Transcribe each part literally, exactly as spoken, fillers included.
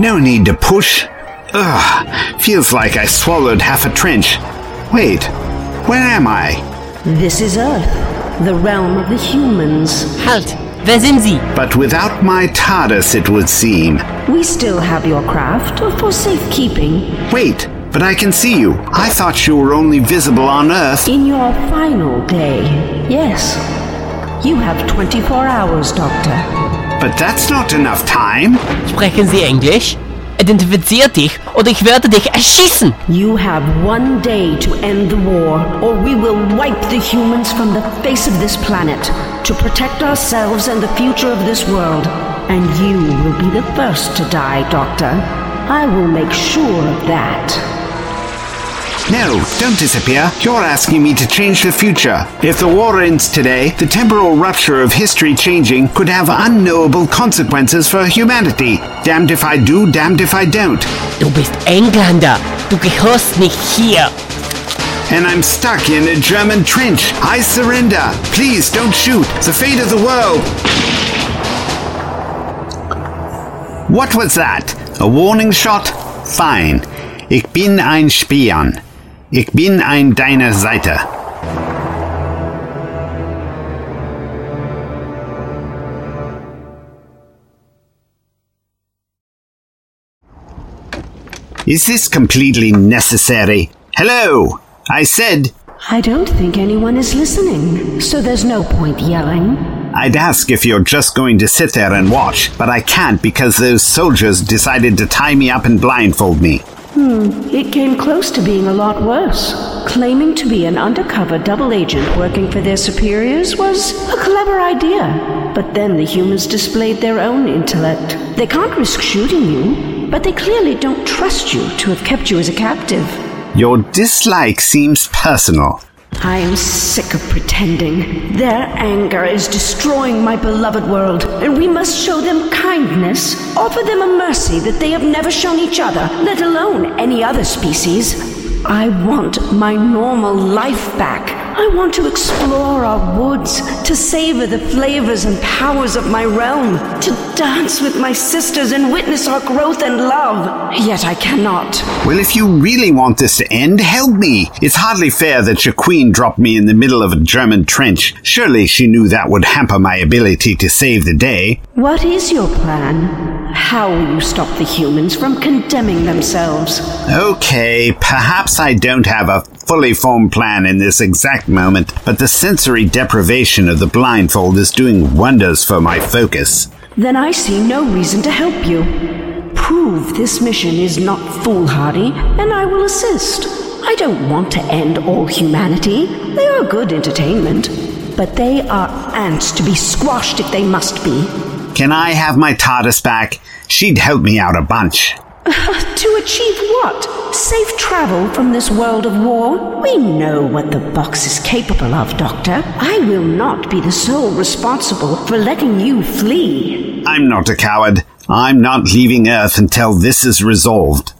No need to push. Ugh, feels like I swallowed half a trench. Wait, where am I? This is Earth, the realm of the humans. Halt, wer sind Sie? But without my TARDIS, it would seem. We still have your craft, for safekeeping. Wait, but I can see you. I thought you were only visible on Earth. In your final day, yes. You have twenty-four hours, Doctor. But that's not enough time. Sprechen Sie Englisch? Identifiziert dich, oder ich werde dich erschießen! You have one day to end the war, or we will wipe the humans from the face of this planet, to protect ourselves and the future of this world. And you will be the first to die, Doctor. I will make sure of that. No, don't disappear. You're asking me to change the future. If the war ends today, the temporal rupture of history changing could have unknowable consequences for humanity. Damned if I do, damned if I don't. Du bist Engländer. Du gehörst nicht hier. And I'm stuck in a German trench. I surrender. Please don't shoot. The fate of the world. What was that? A warning shot? Fine. Ich bin ein Spion. Ich bin an deiner Seite. Is this completely necessary? Hello! I said... I don't think anyone is listening, so there's no point yelling. I'd ask if you're just going to sit there and watch, but I can't because those soldiers decided to tie me up and blindfold me. Hmm, it came close to being a lot worse. Claiming to be an undercover double agent working for their superiors was a clever idea. But then the humans displayed their own intellect. They can't risk shooting you, but they clearly don't trust you to have kept you as a captive. Your dislike seems personal. I am sick of pretending. Their anger is destroying my beloved world, and we must show them kindness, offer them a mercy that they have never shown each other, let alone any other species. I want my normal life back. I want to explore our woods, to savor the flavors and powers of my realm, to dance with my sisters and witness our growth and love. Yet I cannot. Well, if you really want this to end, help me. It's hardly fair that your queen dropped me in the middle of a German trench. Surely she knew that would hamper my ability to save the day. What is your plan? How will you stop the humans from condemning themselves? Okay, perhaps I don't have a fully formed plan in this exact moment, but the sensory deprivation of the blindfold is doing wonders for my focus. Then I see no reason to help you. Prove this mission is not foolhardy, and I will assist. I don't want to end all humanity. They are good entertainment, but they are ants to be squashed if they must be. Can I have my TARDIS back? She'd help me out a bunch. Uh, to achieve what? Safe travel from this world of war? We know what the box is capable of, Doctor. I will not be the sole responsible for letting you flee. I'm not a coward. I'm not leaving Earth until this is resolved.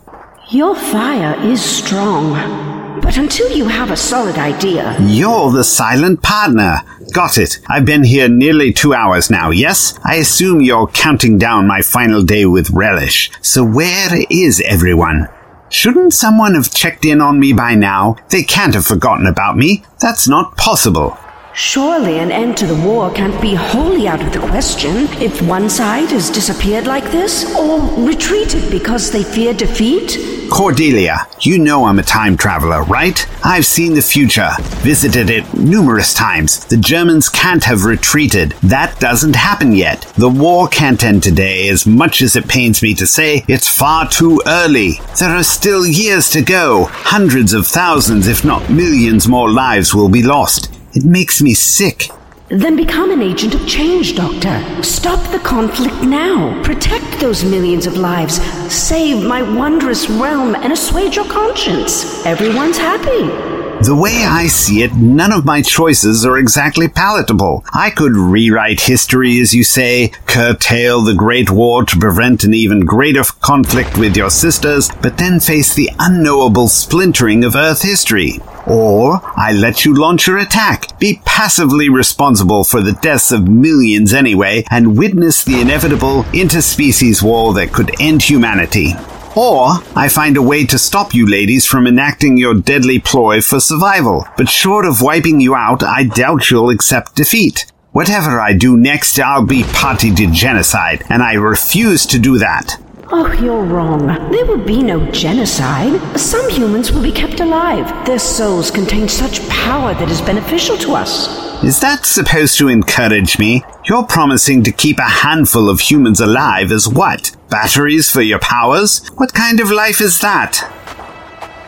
Your fire is strong. But until you have a solid idea... You're the silent partner. Got it. I've been here nearly two hours now, yes? I assume you're counting down my final day with relish. So where is everyone? Shouldn't someone have checked in on me by now? They can't have forgotten about me. That's not possible. Surely an end to the war can't be wholly out of the question if one side has disappeared like this, or retreated because they fear defeat. Cordelia, you know I'm a time traveler, right? I've seen the future, visited it numerous times. The Germans can't have retreated. That doesn't happen yet. The war can't end today, as much as it pains me to say. It's far too early. There are still years to go. Hundreds of thousands, if not millions more lives will be lost. It makes me sick. Then become an agent of change, Doctor. Stop the conflict now. Protect those millions of lives. Save my wondrous realm and assuage your conscience. Everyone's happy. The way I see it, none of my choices are exactly palatable. I could rewrite history, as you say, curtail the Great War to prevent an even greater conflict with your sisters, but then face the unknowable splintering of Earth history. Or, I let you launch your attack, be passively responsible for the deaths of millions anyway, and witness the inevitable interspecies war that could end humanity. Or, I find a way to stop you ladies from enacting your deadly ploy for survival, but short of wiping you out, I doubt you'll accept defeat. Whatever I do next, I'll be party to genocide, and I refuse to do that. Oh, you're wrong. There will be no genocide. Some humans will be kept alive. Their souls contain such power that is beneficial to us. Is that supposed to encourage me? You're promising to keep a handful of humans alive as what? Batteries for your powers? What kind of life is that?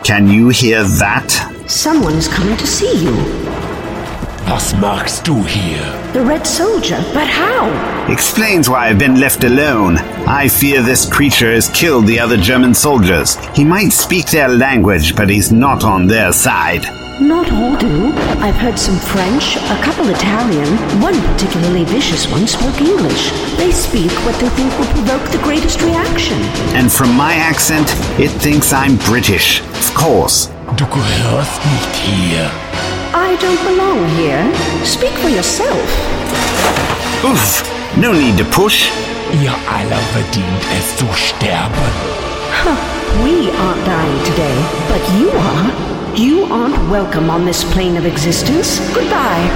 Can you hear that? Someone is coming to see you. Was magst du hier? The Red Soldier, but how? Explains why I've been left alone. I fear this creature has killed the other German soldiers. He might speak their language, but he's not on their side. Not all do. I've heard some French, a couple Italian, one particularly vicious one spoke English. They speak what they think will provoke the greatest reaction. And from my accent, it thinks I'm British. Of course. Du gehörst nicht hier. I don't belong here. Speak for yourself. Oof! No need to push. Ihr aller verdient es zu sterben. Huh. We aren't dying today, but you are. You aren't welcome on this plane of existence. Goodbye.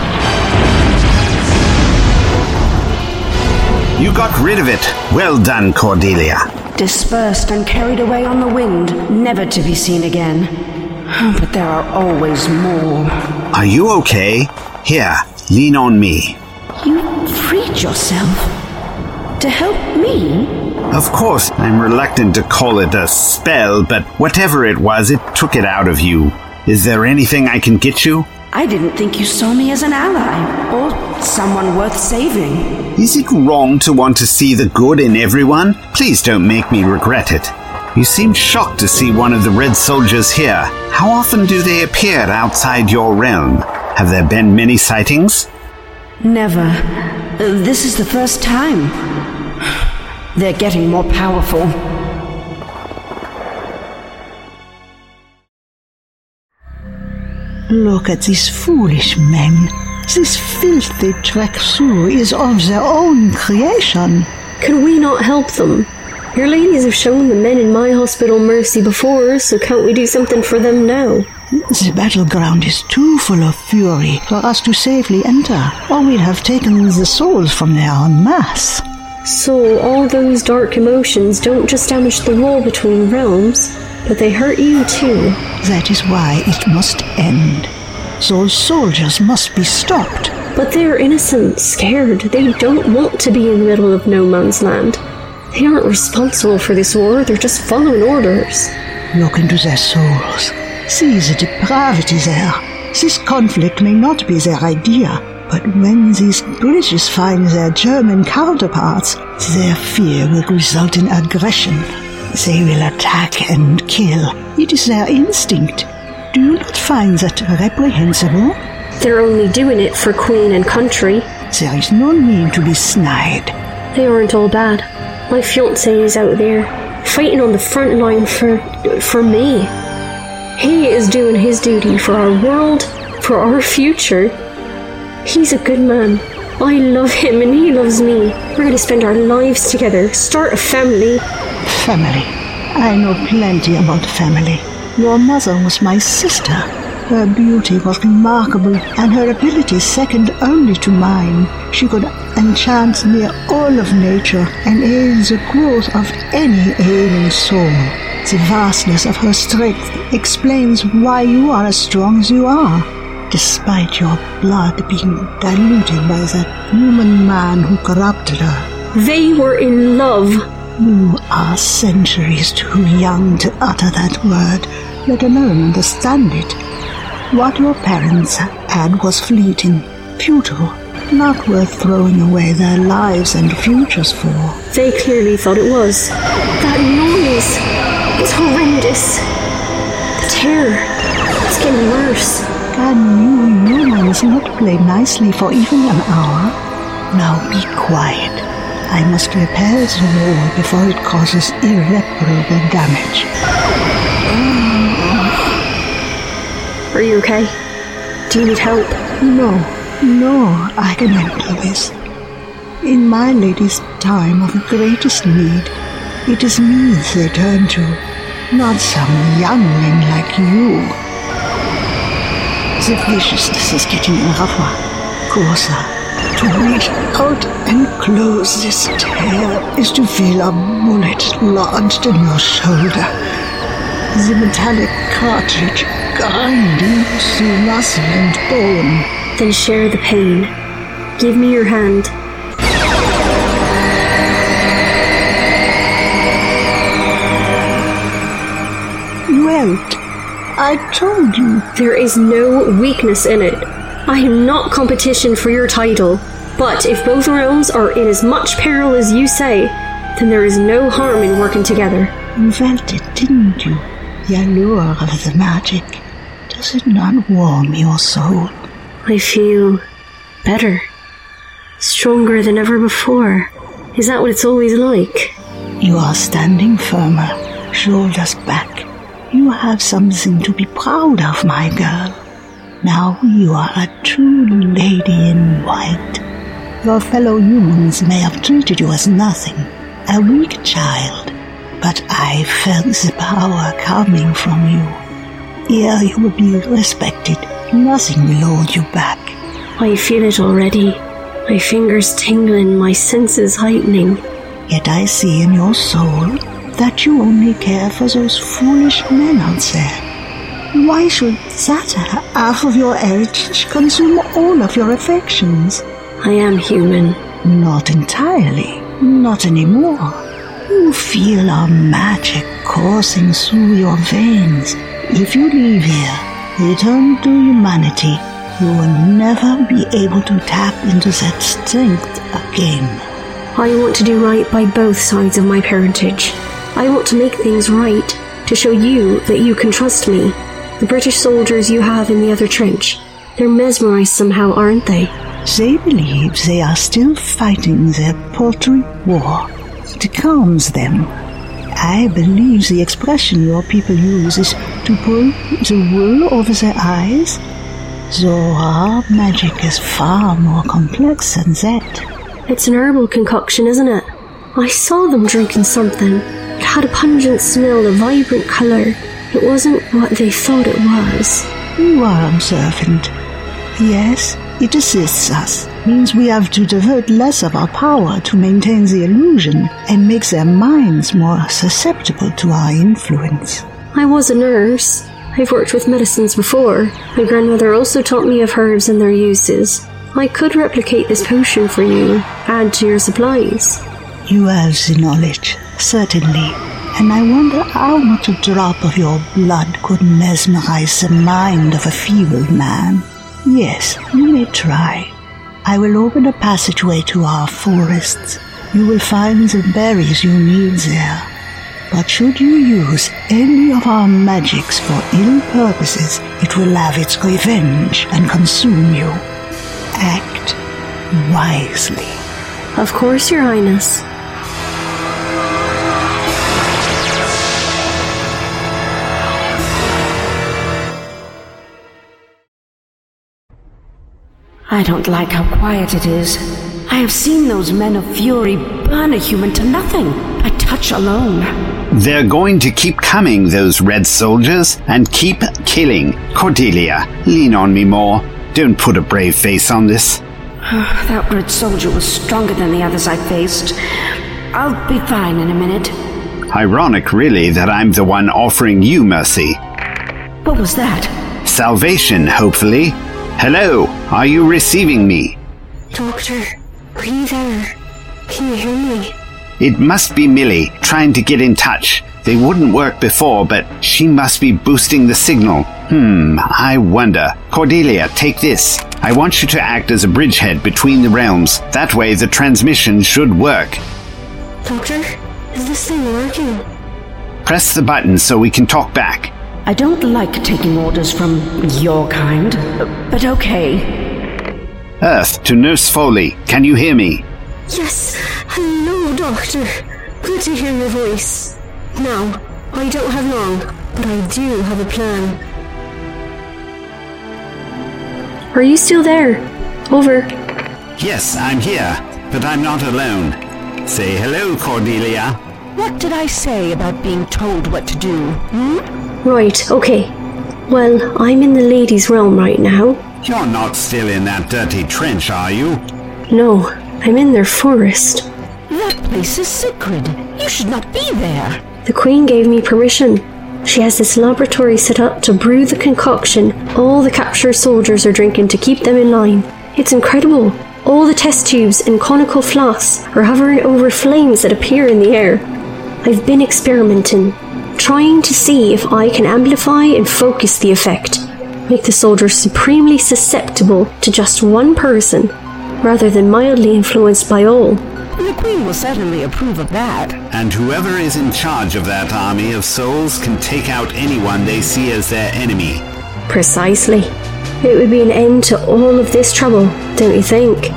You got rid of it. Well done, Cordelia. Dispersed and carried away on the wind, never to be seen again. But there are always more. Are you okay? Here, lean on me. You freed yourself to help me? Of course, I'm reluctant to call it a spell, but whatever it was, it took it out of you. Is there anything I can get you? I didn't think you saw me as an ally, or someone worth saving. Is it wrong to want to see the good in everyone? Please don't make me regret it. You seem shocked to see one of the Red Soldiers here. How often do they appear outside your realm? Have there been many sightings? Never. Uh, this is the first time. They're getting more powerful. Look at these foolish men. This filth they trek through is of their own creation. Can we not help them? Your ladies have shown the men in my hospital mercy before, so can't we do something for them now? The battleground is too full of fury for us to safely enter, or we'd have taken the souls from there en masse. So, all those dark emotions don't just damage the wall between realms, but they hurt you too. That is why it must end. Those soldiers must be stopped. But they're innocent, scared. They don't want to be in the middle of no man's land. They aren't responsible for this war, they're just following orders. Look into their souls. See the depravity there. This conflict may not be their idea. But when these British find their German counterparts, their fear will result in aggression. They will attack and kill. It is their instinct. Do you not find that reprehensible? They're only doing it for Queen and country. There is no need to be snide. They aren't all bad. My fiancé is out there, fighting on the front line for, for me. He is doing his duty for our world, for our future. He's a good man. I love him and he loves me. We're going to spend our lives together, start a family. Family. I know plenty about family. Your mother was my sister. Her beauty was remarkable and her ability second only to mine. She could enchant near all of nature and aid the growth of any ailing soul. The vastness of her strength explains why you are as strong as you are. Despite your blood being diluted by that human man who corrupted her. They were in love. You are centuries too young to utter that word, let alone understand it. What your parents had was fleeting, futile, not worth throwing away their lives and futures for. They clearly thought it was. That noise, it's horrendous. The terror. It's getting worse. God knew Numa was not played nicely for even an hour. Now be quiet. I must repair the wall before it causes irreparable damage. Are you okay? Do you need help? No, no, I can handle this. In my lady's time of greatest need, it is me they turn to, not some youngling like you. The viciousness is getting rougher, coarser. To reach out and close this tear is to feel a bullet lodged in your shoulder. The metallic cartridge grinding through muscle and bone. Then share the pain. Give me your hand. I told you. There is no weakness in it. I am not competition for your title, but if both realms are in as much peril as you say, then there is no harm in working together. You felt it, didn't you? The allure of the magic. Does it not warm your soul? I feel better. Stronger than ever before. Is that what it's always like? You are standing firmer, shoulders back. You have something to be proud of, my girl. Now you are a true lady in white. Your fellow humans may have treated you as nothing, a weak child, but I felt the power coming from you. Here you will be respected. Nothing will hold you back. I feel it already. My fingers tingling, my senses heightening. Yet I see in your soul that you only care for those foolish men out there. Why should that half of your heritage consume all of your affections? I am human. Not entirely. Not anymore. You feel our magic coursing through your veins. If you leave here, return to humanity, you will never be able to tap into that strength again. I want to do right by both sides of my parentage. I want to make things right, to show you that you can trust me. The British soldiers you have in the other trench, they're mesmerized somehow, aren't they? They believe they are still fighting their paltry war. It calms them. I believe the expression your people use is to pull the wool over their eyes. Though our magic is far more complex than that. It's an herbal concoction, isn't it? I saw them drinking something. It had a pungent smell, a vibrant colour. It wasn't what they thought it was. You are observant. Yes, it assists us. Means we have to divert less of our power to maintain the illusion and make their minds more susceptible to our influence. I was a nurse. I've worked with medicines before. My grandmother also taught me of herbs and their uses. I could replicate this potion for you, add to your supplies. You have the knowledge, certainly, and I wonder how much a drop of your blood could mesmerize the mind of a feeble man. Yes, you may try. I will open a passageway to our forests. You will find the berries you need there. But should you use any of our magics for ill purposes, it will have its revenge and consume you. Act wisely. Of course, Your Highness. I don't like how quiet it is. I have seen those men of fury burn a human to nothing by touch alone. They're going to keep coming, those red soldiers, and keep killing. Cordelia, lean on me more. Don't put a brave face on this. Oh, that red soldier was stronger than the others I faced. I'll be fine in a minute. Ironic, really, that I'm the one offering you mercy. What was that? Salvation, hopefully. Hello, are you receiving me? Doctor, are you there? Can you hear me? It must be Millie, trying to get in touch. They wouldn't work before, but she must be boosting the signal. Hmm, I wonder. Cordelia, take this. I want you to act as a bridgehead between the realms. That way the transmission should work. Doctor, is this thing working? Press the button so we can talk back. I don't like taking orders from your kind, but okay. Earth, to Nurse Foley. Can you hear me? Yes. Hello, Doctor. Good to hear your voice. Now, I don't have long, but I do have a plan. Are you still there? Over. Yes, I'm here, but I'm not alone. Say hello, Cordelia. What did I say about being told what to do, hmm? Right, okay. Well, I'm in the ladies' realm right now. You're not still in that dirty trench, are you? No, I'm in their forest. That place is sacred. You should not be there. The Queen gave me permission. She has this laboratory set up to brew the concoction all the captured soldiers are drinking to keep them in line. It's incredible. All the test tubes and conical flasks are hovering over flames that appear in the air. I've been experimenting, trying to see if I can amplify and focus the effect, make the soldiers supremely susceptible to just one person, rather than mildly influenced by all. The Queen will certainly approve of that. And whoever is in charge of that army of souls can take out anyone they see as their enemy. Precisely. It would be an end to all of this trouble, don't you think?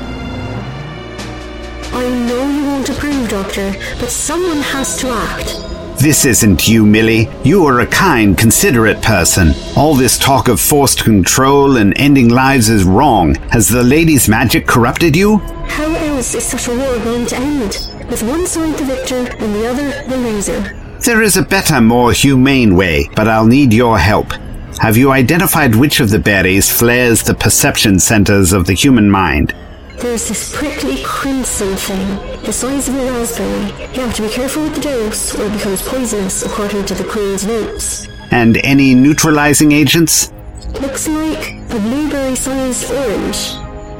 I know you won't approve, Doctor, but someone has to act. This isn't you, Millie. You are a kind, considerate person. All this talk of forced control and ending lives is wrong. Has the lady's magic corrupted you? How else is such a war going to end? With one side the victor and the other the loser. There is a better, more humane way, but I'll need your help. Have you identified which of the berries flares the perception centers of the human mind? There's this prickly crimson thing, the size of a raspberry. You have to be careful with the dose, or it becomes poisonous, according to the Queen's notes. And any neutralizing agents? Looks like a blueberry-sized orange.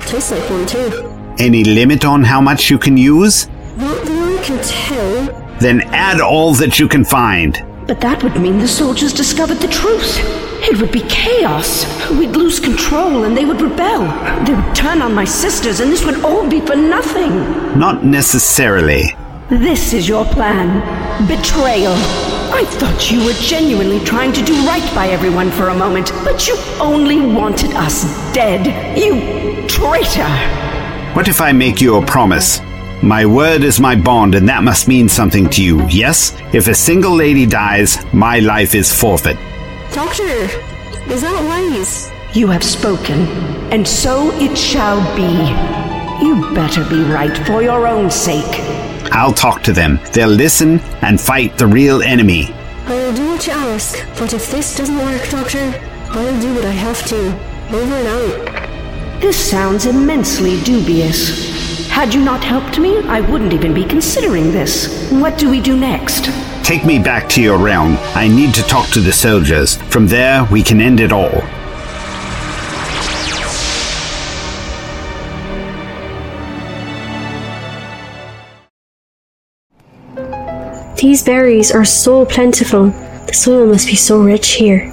Tastes like one, too. Any limit on how much you can use? Not that I can tell. Then add all that you can find. But that would mean the soldiers discovered the truth. It would be chaos. We'd lose control and they would rebel. They would turn on my sisters and this would all be for nothing. Not necessarily. This is your plan. Betrayal. I thought you were genuinely trying to do right by everyone for a moment, but you only wanted us dead. You traitor. What if I make you a promise? My word is my bond, and that must mean something to you, yes? If a single lady dies, my life is forfeit. Doctor, is that wise? You have spoken, and so it shall be. You better be right for your own sake. I'll talk to them. They'll listen and fight the real enemy. I'll do what you ask, but if this doesn't work, Doctor, I'll do what I have to. Over and out. This sounds immensely dubious. Had you not helped me, I wouldn't even be considering this. What do we do next? Take me back to your realm. I need to talk to the soldiers. From there, we can end it all. These berries are so plentiful. The soil must be so rich here.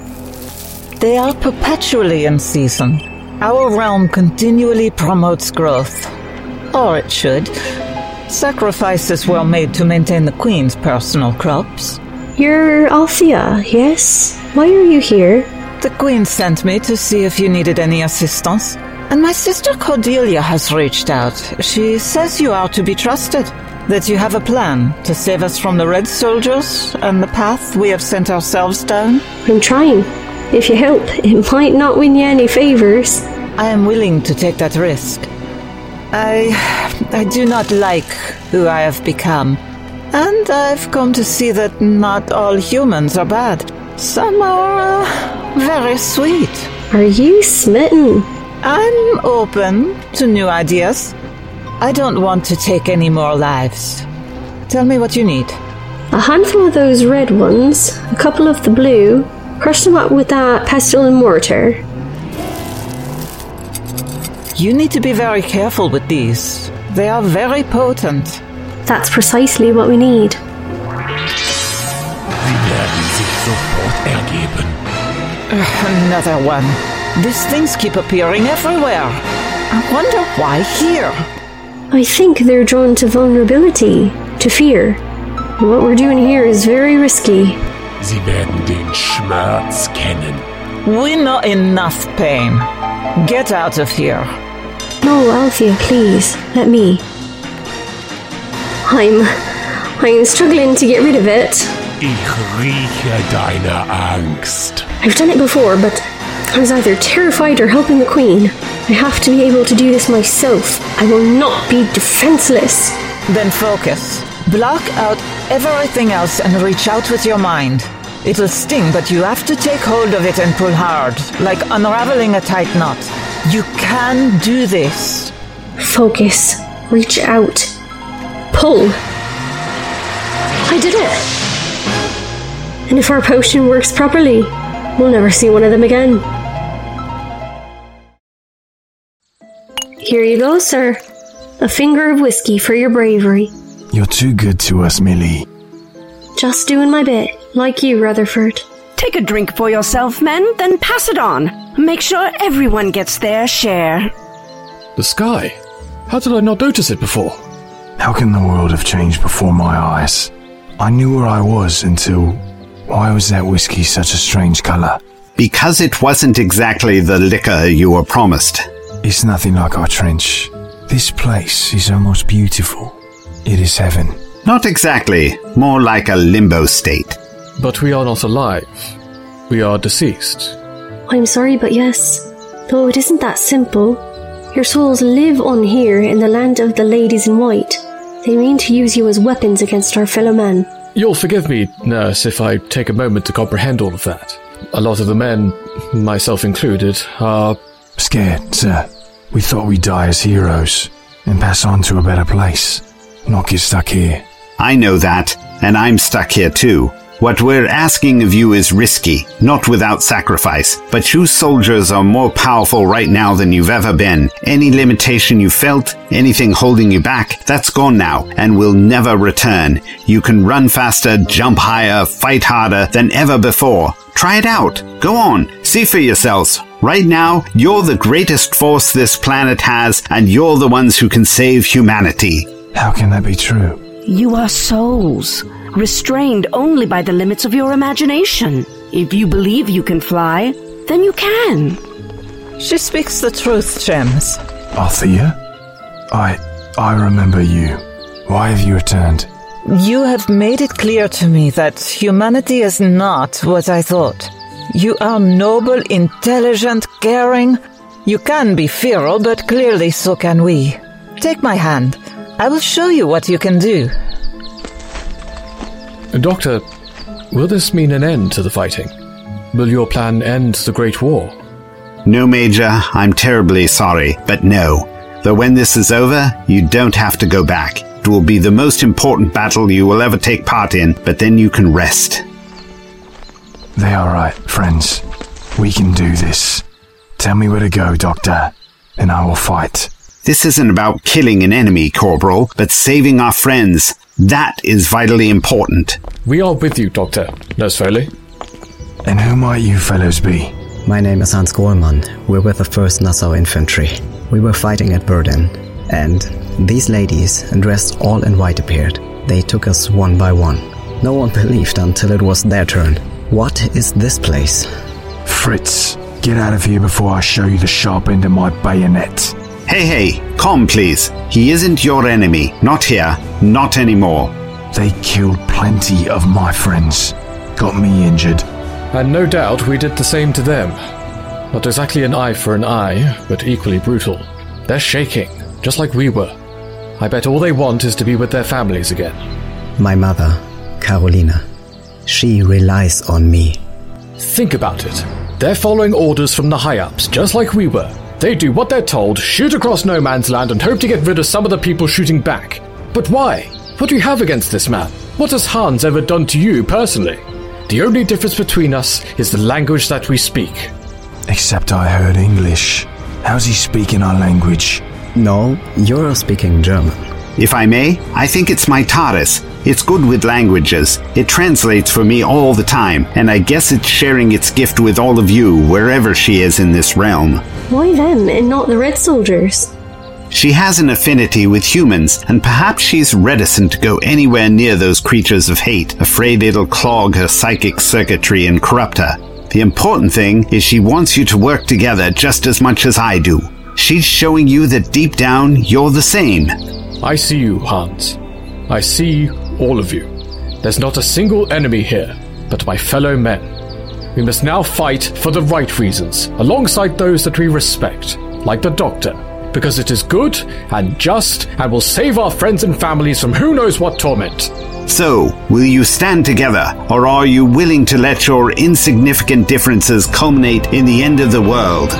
They are perpetually in season. Our realm continually promotes growth. Or it should. Sacrifices were made to maintain the Queen's personal crops. You're Althea, yes? Why are you here? The Queen sent me to see if you needed any assistance, and my sister Cordelia has reached out. She says you are to be trusted, that you have a plan to save us from the Red Soldiers and the path we have sent ourselves down. I'm trying. If you help, it might not win you any favors. I am willing to take that risk. I I do not like who I have become, and I've come to see that not all humans are bad. Some are uh, very sweet. Are you smitten? I'm open to new ideas. I don't want to take any more lives. Tell me what you need. A handful of those red ones, a couple of the blue, crush them up with that pestle and mortar. You need to be very careful with these. They are very potent. That's precisely what we need. Another one. These things keep appearing everywhere. I wonder why here. I think they're drawn to vulnerability, to fear. What we're doing here is very risky. Sie werden den den Schmerz kennen. We're not in enough pain. Get out of here. No, Althea, please. Let me. I'm... I'm struggling to get rid of it. Ich rieche deine Angst. I've done it before, but I was either terrified or helping the Queen. I have to be able to do this myself. I will not be defenseless. Then focus. Block out everything else and reach out with your mind. It'll sting, but you have to take hold of it and pull hard, like unraveling a tight knot. You can do this. Focus. Reach out. Pull. I did it. And if our potion works properly, we'll never see one of them again. Here you go, sir. A finger of whiskey for your bravery. You're too good to us, Millie. Just doing my bit, like you, Rutherford. Take a drink for yourself, men, then pass it on. Make sure everyone gets their share. The sky? How did I not notice it before? How can the world have changed before my eyes? I knew where I was until... Why was that whiskey such a strange colour? Because it wasn't exactly the liquor you were promised. It's nothing like our trench. This place is almost beautiful. It is heaven. Not exactly. More like a limbo state. But we are not alive. We are deceased. I'm sorry, but yes. Though it isn't that simple. Your souls live on here in the land of the ladies in white. They mean to use you as weapons against our fellow men. You'll forgive me, nurse, if I take a moment to comprehend all of that. A lot of the men, myself included, are... scared, sir. We thought we'd die as heroes and pass on to a better place. Not get stuck here. I know that, and I'm stuck here too. What we're asking of you is risky, not without sacrifice. But you soldiers are more powerful right now than you've ever been. Any limitation you felt, anything holding you back, that's gone now and will never return. You can run faster, jump higher, fight harder than ever before. Try it out. Go on. See for yourselves. Right now, you're the greatest force this planet has, and you're the ones who can save humanity. How can that be true? You are souls, restrained only by the limits of your imagination. If you believe you can fly, then you can. She speaks the truth, James. Althea? I... I remember you. Why have you returned? You have made it clear to me that humanity is not what I thought. You are noble, intelligent, caring. You can be feral, but clearly so can we. Take my hand. I will show you what you can do. Doctor, will this mean an end to the fighting? Will your plan end the Great War? No, Major, I'm terribly sorry, but no. Though when this is over, you don't have to go back. It will be the most important battle you will ever take part in, but then you can rest. They are right, friends. We can do this. Tell me where to go, Doctor, and I will fight. This isn't about killing an enemy, Corporal, but saving our friends. That is vitally important. We are with you, Doctor, Nurse Foley. And who might you fellows be? My name is Hans Gormann. We're with the first Nassau Infantry. We were fighting at Verdun, and these ladies, dressed all in white, appeared. They took us one by one. No one believed until it was their turn. What is this place? Fritz, get out of here before I show you the sharp end of my bayonet. Hey, hey, calm, please. He isn't your enemy. Not here. Not anymore. They killed plenty of my friends. Got me injured. And no doubt we did the same to them. Not exactly an eye for an eye, but equally brutal. They're shaking, just like we were. I bet all they want is to be with their families again. My mother, Carolina, she relies on me. Think about it. They're following orders from the high-ups, just like we were. They do what they're told, shoot across no man's land, and hope to get rid of some of the people shooting back. But why? What do you have against this man? What has Hans ever done to you personally? The only difference between us is the language that we speak. Except I heard English. How's he speaking our language? No, you're speaking German. If I may, I think it's my TARDIS. It's good with languages. It translates for me all the time, and I guess it's sharing its gift with all of you, wherever she is in this realm. Why them, and not the Red Soldiers? She has an affinity with humans, and perhaps she's reticent to go anywhere near those creatures of hate, afraid it'll clog her psychic circuitry and corrupt her. The important thing is she wants you to work together just as much as I do. She's showing you that deep down, you're the same. I see you, Hans. I see all of you. There's not a single enemy here, but my fellow men. We must now fight for the right reasons, alongside those that we respect, like the Doctor, because it is good and just and will save our friends and families from who knows what torment. So, will you stand together, or are you willing to let your insignificant differences culminate in the end of the world?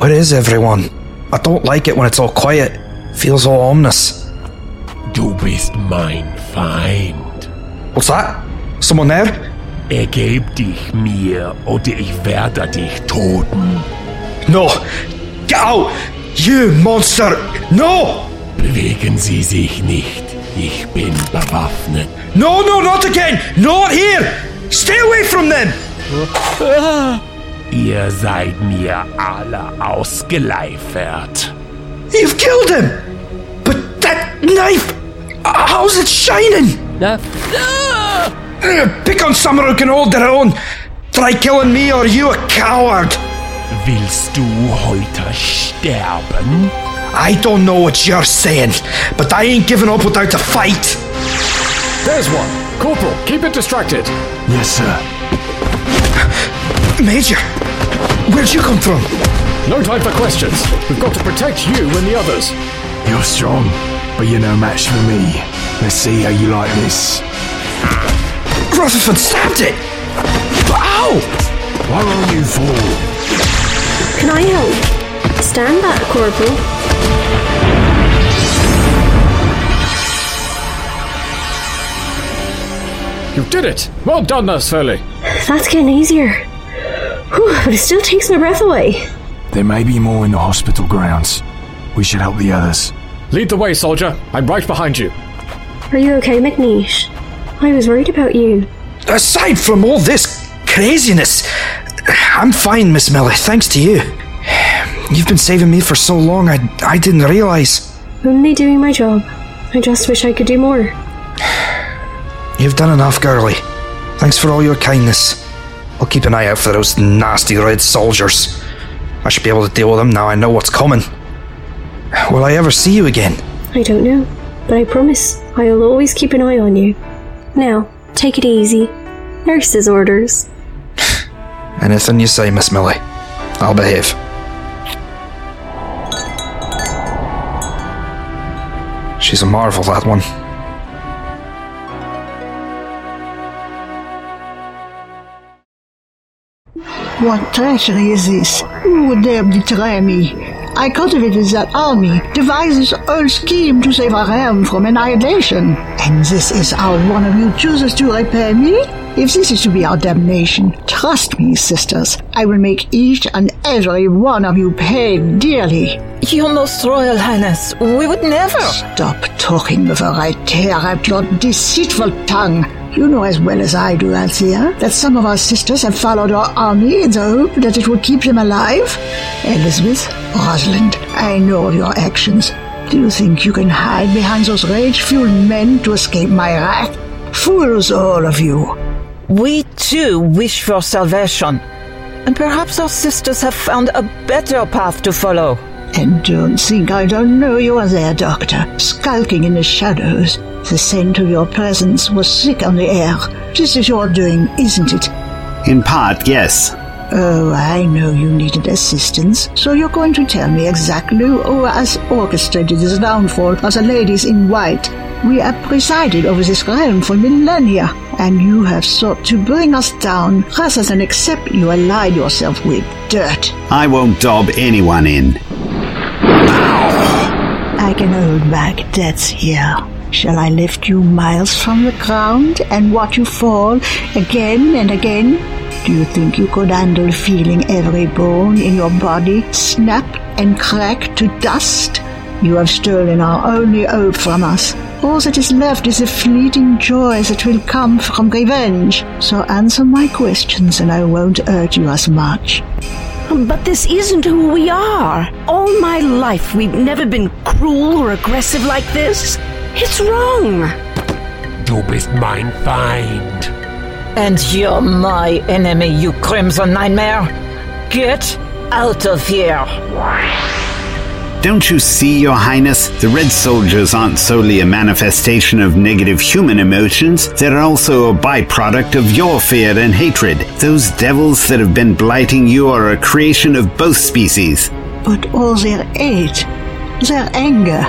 Where is everyone? I don't like it when it's all quiet. Feels all ominous. Du bist mein Feind. What's that? Someone there? Ergib dich mir, oder ich werde dich töten. No! Get out! You monster! No! Bewegen Sie sich nicht. Ich bin bewaffnet. No, no, not again! Not here! Stay away from them! Ihr seid mir alle ausgeliefert. You've killed him! But that knife! How's it shining? No! No! Pick on someone who can hold their own. Try killing me or you a coward. Willst du heute sterben? I don't know what you're saying, but I ain't giving up without a fight. There's one. Corporal, keep it distracted. Yes, sir. Major, where'd you come from? No time for questions. We've got to protect you and the others. You're strong, but you're no match for me. Let's see how you like this. Rutherford stabbed it! Ow! Why won't you fall? Can I help? Stand back, Corporal. You did it! Well done, Nurse Foley. That's getting easier. Whew, but it still takes my breath away. There may be more in the hospital grounds. We should help the others. Lead the way, soldier. I'm right behind you. Are you okay, McNeish? I was worried about you. Aside from all this craziness, I'm fine, Miss Millie, thanks to you. You've been saving me for so long, I, I didn't realise. Only doing my job. I just wish I could do more. You've done enough, girlie. Thanks for all your kindness. I'll keep an eye out for those nasty red soldiers. I should be able to deal with them now I know what's coming. Will I ever see you again? I don't know, but I promise I'll always keep an eye on you. Now, take it easy. Nurse's orders. Anything you say, Miss Millie. I'll behave. She's a marvel, that one. What treachery is this? Who would dare betray me? I cultivated that army, devised this whole scheme to save our realm from annihilation. And this is how one of you chooses to repay me? If this is to be our damnation, trust me, sisters. I will make each and every one of you pay dearly. Your Most Royal Highness, we would never... Stop talking before I tear out your deceitful tongue. You know as well as I do, Althea, that some of our sisters have followed our army in the hope that it will keep them alive. Elizabeth, Rosalind, I know of your actions. Do you think you can hide behind those rage-fueled men to escape my wrath? Fools, all of you. We too wish for salvation, and perhaps our sisters have found a better path to follow. And don't think I don't know you are there, Doctor, skulking in the shadows. The scent of your presence was thick on the air. This is your doing, isn't it? In part, yes. Oh, I know you needed assistance, so you're going to tell me exactly who has orchestrated this downfall of the ladies in white. We have presided over this realm for millennia, and you have sought to bring us down rather than accept you allied yourself with dirt. I won't dob anyone in. I can hold back debts here. Shall I lift you miles from the ground and watch you fall again and again? Do you think you could handle feeling every bone in your body snap and crack to dust? You have stolen our only hope from us. All that is left is a fleeting joy that will come from revenge. So answer my questions and I won't urge you as much. But this isn't who we are. All my life we've never been cruel or aggressive like this. It's wrong. Du bist mein Feind. And you're my enemy, you crimson nightmare. Get out of here. Don't you see, Your Highness? The Red Soldiers aren't solely a manifestation of negative human emotions. They're also a byproduct of your fear and hatred. Those devils that have been blighting you are a creation of both species. But all their hate, their anger...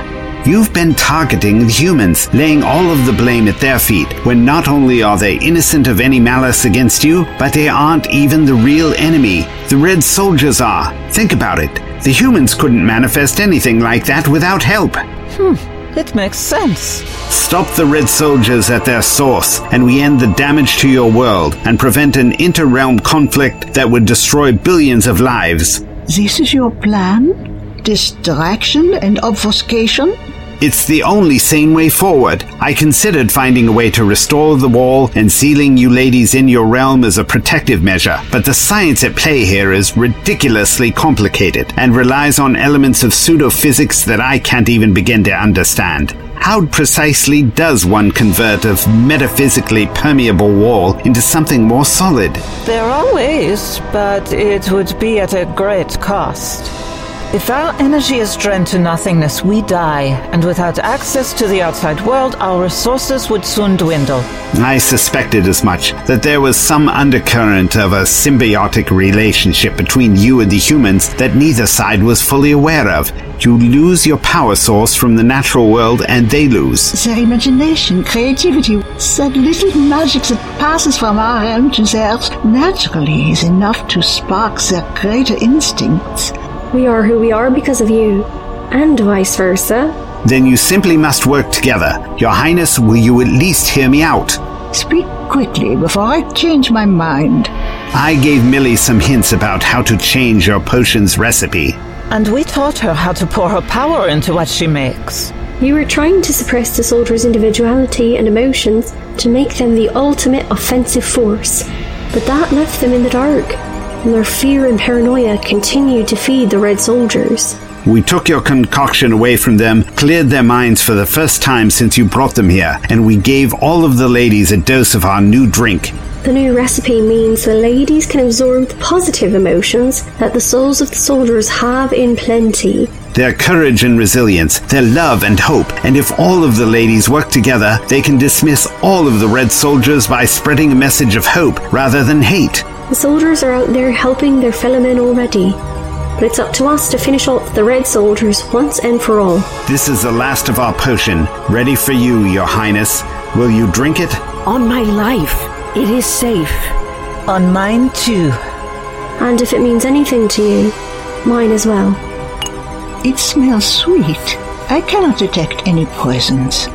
You've been targeting the humans, laying all of the blame at their feet, when not only are they innocent of any malice against you, but they aren't even the real enemy. The Red Soldiers are. Think about it. The humans couldn't manifest anything like that without help. Hmm, it makes sense. Stop the Red Soldiers at their source, and we end the damage to your world, and prevent an inter-realm conflict that would destroy billions of lives. This is your plan? Distraction and obfuscation? It's the only sane way forward. I considered finding a way to restore the wall and sealing you ladies in your realm as a protective measure, but the science at play here is ridiculously complicated and relies on elements of pseudophysics that I can't even begin to understand. How precisely does one convert a metaphysically permeable wall into something more solid? There are ways, but it would be at a great cost. If our energy is drained to nothingness, we die, and without access to the outside world, our resources would soon dwindle. I suspected as much, that there was some undercurrent of a symbiotic relationship between you and the humans that neither side was fully aware of. You lose your power source from the natural world, and they lose. Their imagination, creativity, that little magic that passes from our realm to theirs, naturally is enough to spark their greater instincts. We are who we are because of you, and vice versa. Then you simply must work together. Your Highness, will you at least hear me out? Speak quickly before I change my mind. I gave Millie some hints about how to change your potion's recipe. And we taught her how to pour her power into what she makes. You were trying to suppress the soldiers' individuality and emotions to make them the ultimate offensive force, but that left them in the dark. And their fear and paranoia continued to feed the Red Soldiers. We took your concoction away from them, cleared their minds for the first time since you brought them here, and we gave all of the ladies a dose of our new drink. The new recipe means the ladies can absorb the positive emotions that the souls of the soldiers have in plenty. Their courage and resilience, their love and hope, and if all of the ladies work together, they can dismiss all of the Red Soldiers by spreading a message of hope rather than hate. The soldiers are out there helping their fellow men already, but it's up to us to finish off the Red Soldiers once and for all. This is the last of our potion, ready for you, Your Highness. Will you drink it? On my life, it is safe. On mine too. And if it means anything to you, mine as well. It smells sweet. I cannot detect any poisons.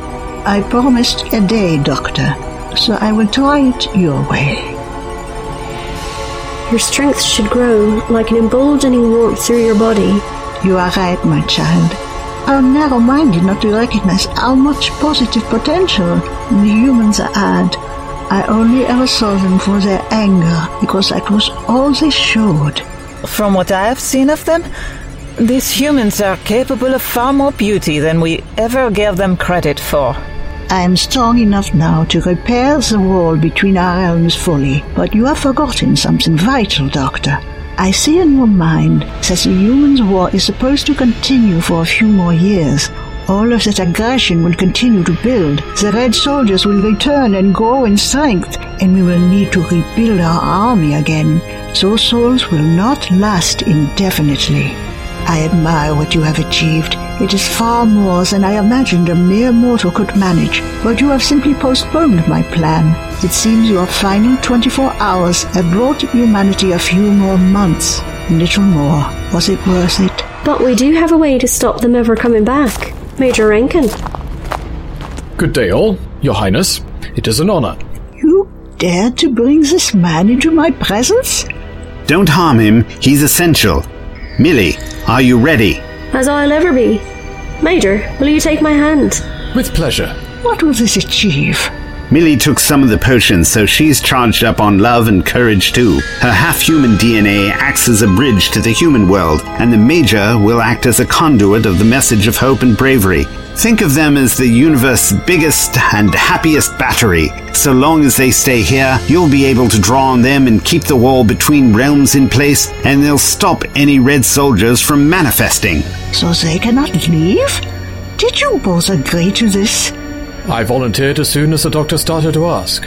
I promised a day, Doctor, so I will try it your way. Your strength should grow like an emboldening warmth through your body. You are right, my child. I'm narrow-minded not to recognize how much positive potential the humans had. I only ever saw them for their anger, because that was all they showed. From what I have seen of them, these humans are capable of far more beauty than we ever gave them credit for. I am strong enough now to repair the wall between our realms fully, but you have forgotten something vital, Doctor. I see in your mind that the humans' war is supposed to continue for a few more years. All of that aggression will continue to build. The Red Soldiers will return and grow in strength, and we will need to rebuild our army again. Those souls will not last indefinitely. I admire what you have achieved. It is far more than I imagined a mere mortal could manage, but you have simply postponed my plan. It seems your final twenty-four hours have brought humanity a few more months. Little more. Was it worth it? But we do have a way to stop them ever coming back. Major Rankin. Good day, all. Your Highness, it is an honor. You dared to bring this man into my presence? Don't harm him. He's essential. Millie, are you ready? As I'll ever be. Major, will you take my hand? With pleasure. What will this achieve? Millie took some of the potions, so she's charged up on love and courage too. Her half-human D N A acts as a bridge to the human world, and the Major will act as a conduit of the message of hope and bravery. Think of them as the universe's biggest and happiest battery. So long as they stay here, you'll be able to draw on them and keep the wall between realms in place, and they'll stop any red soldiers from manifesting. So they cannot leave? Did you both agree to this? I volunteered as soon as the doctor started to ask.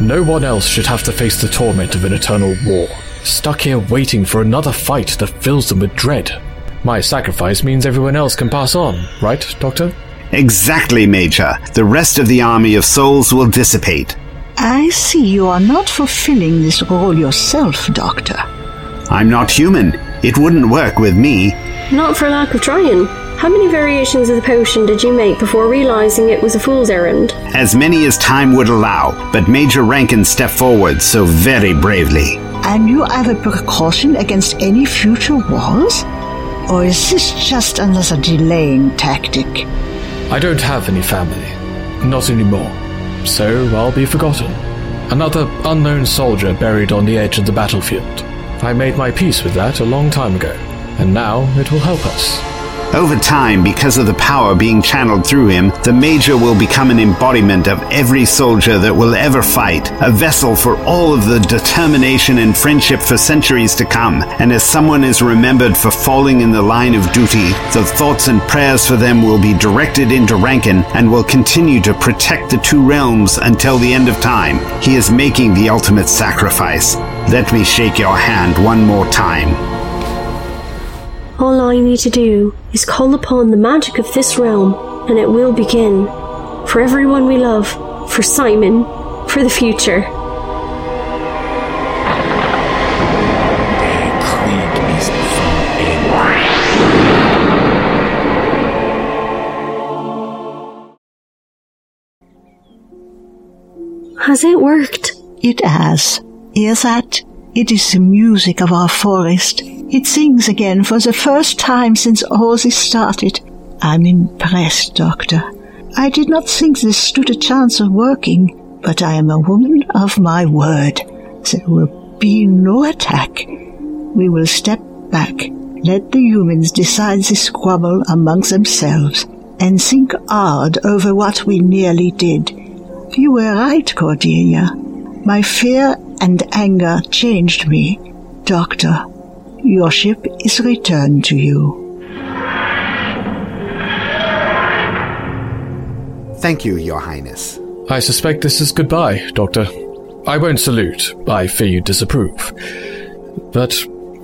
No one else should have to face the torment of an eternal war, stuck here waiting for another fight that fills them with dread. My sacrifice means everyone else can pass on, right, Doctor? Exactly, Major. The rest of the army of souls will dissipate. I see you are not fulfilling this role yourself, Doctor. I'm not human. It wouldn't work with me. Not for lack of trying. How many variations of the potion did you make before realizing it was a fool's errand? As many as time would allow, but Major Rankin stepped forward so very bravely. And you have a precaution against any future wars? Or is this just another delaying tactic? I don't have any family. Not anymore. So I'll be forgotten. Another unknown soldier buried on the edge of the battlefield. I made my peace with that a long time ago, and now it will help us. Over time, because of the power being channeled through him, the Major will become an embodiment of every soldier that will ever fight, a vessel for all of the determination and friendship for centuries to come, and as someone is remembered for falling in the line of duty, the thoughts and prayers for them will be directed into Rankin and will continue to protect the two realms until the end of time. He is making the ultimate sacrifice. Let me shake your hand one more time. All I need to do is call upon the magic of this realm, and it will begin. For everyone we love, for Simon, for the future. Has it worked? It has. Hear that? It is the music of our forest. It sings again for the first time since all this started. I'm impressed, Doctor. I did not think this stood a chance of working, but I am a woman of my word. There will be no attack. We will step back, let the humans decide this squabble among themselves, and think hard over what we nearly did. You were right, Cordelia. My fear and anger changed me. Doctor, your ship is returned to you. Thank you, Your Highness. I suspect this is goodbye, Doctor. I won't salute. I fear you disapprove. But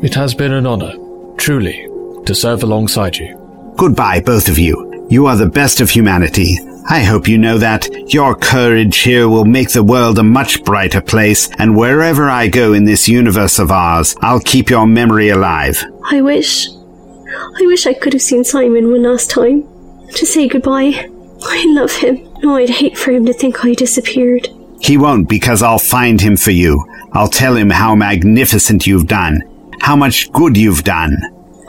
it has been an honor, truly, to serve alongside you. Goodbye, both of you. You are the best of humanity. I hope you know that. Your courage here will make the world a much brighter place, and wherever I go in this universe of ours, I'll keep your memory alive. I wish... I wish I could have seen Simon one last time, to say goodbye. I love him. No, I'd hate for him to think I disappeared. He won't, because I'll find him for you. I'll tell him how magnificent you've done, how much good you've done.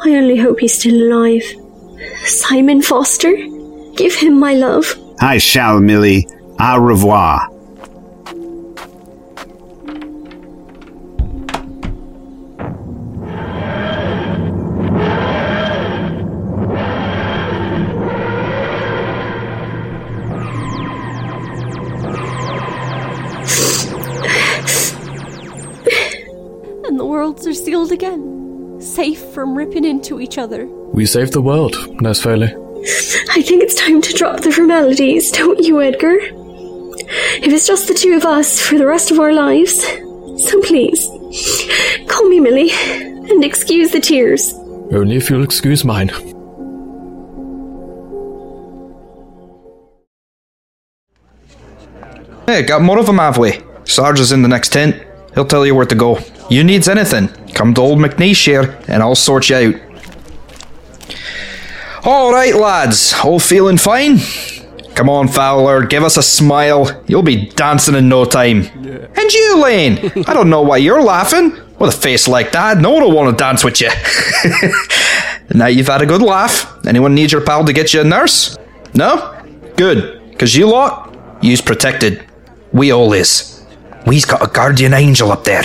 I only hope he's still alive. Simon Foster, give him my love. I shall, Millie. Au revoir. And the worlds are sealed again, safe from ripping into each other. We saved the world, Nurse Foley. I think it's time to drop the formalities, don't you, Edgar? If it's just the two of us for the rest of our lives, so please, call me Millie, and excuse the tears. Only if you'll excuse mine. Hey, got more of them, have we? Sarge is in the next tent. He'll tell you where to go. You needs anything, come to old McNeish here, and I'll sort you out. All right, lads. All feeling fine? Come on, Fowler. Give us a smile. You'll be dancing in no time. Yeah. And you, Lane. I don't know why you're laughing. With a face like that, no one will want to dance with you. Now you've had a good laugh. Anyone need your pal to get you a nurse? No? Good. Because you lot, you's protected. We all is. We's got a guardian angel up there.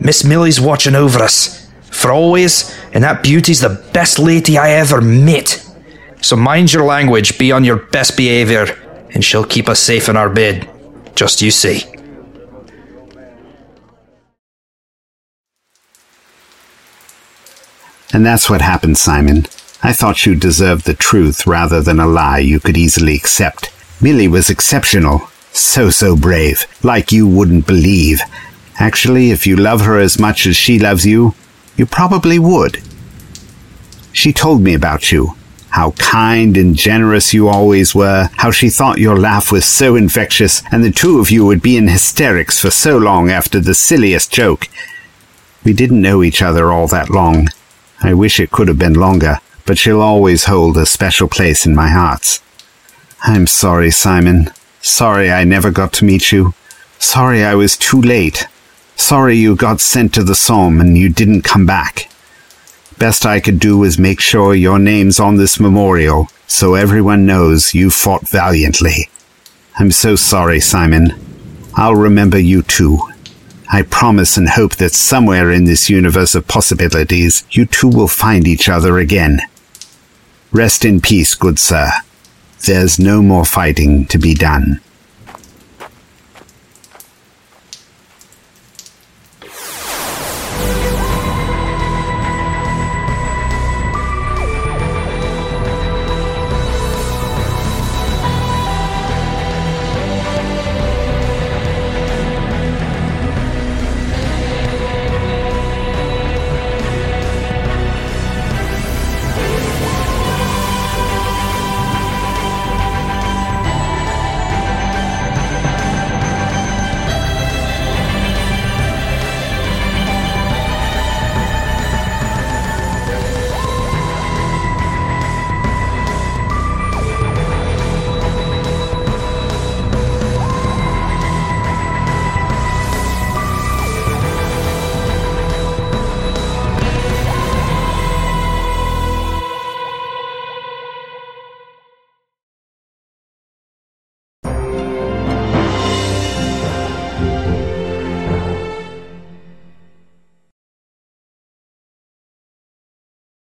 Miss Millie's watching over us. For always, and that beauty's the best lady I ever met. So mind your language, be on your best behaviour, and she'll keep us safe in our bed. Just you see. And that's what happened, Simon. I thought you deserved the truth rather than a lie you could easily accept. Millie was exceptional. So, so brave. Like you wouldn't believe. Actually, if you love her as much as she loves you, you probably would. She told me about you. How kind and generous you always were, how she thought your laugh was so infectious, and the two of you would be in hysterics for so long after the silliest joke. We didn't know each other all that long. I wish it could have been longer, but she'll always hold a special place in my heart. I'm sorry, Simon. Sorry I never got to meet you. Sorry I was too late. Sorry you got sent to the Somme and you didn't come back. Best I could do was make sure your name's on this memorial, so everyone knows you fought valiantly. I'm so sorry, Simon. I'll remember you too. I promise and hope that somewhere in this universe of possibilities, you two will find each other again. Rest in peace, good sir. There's no more fighting to be done.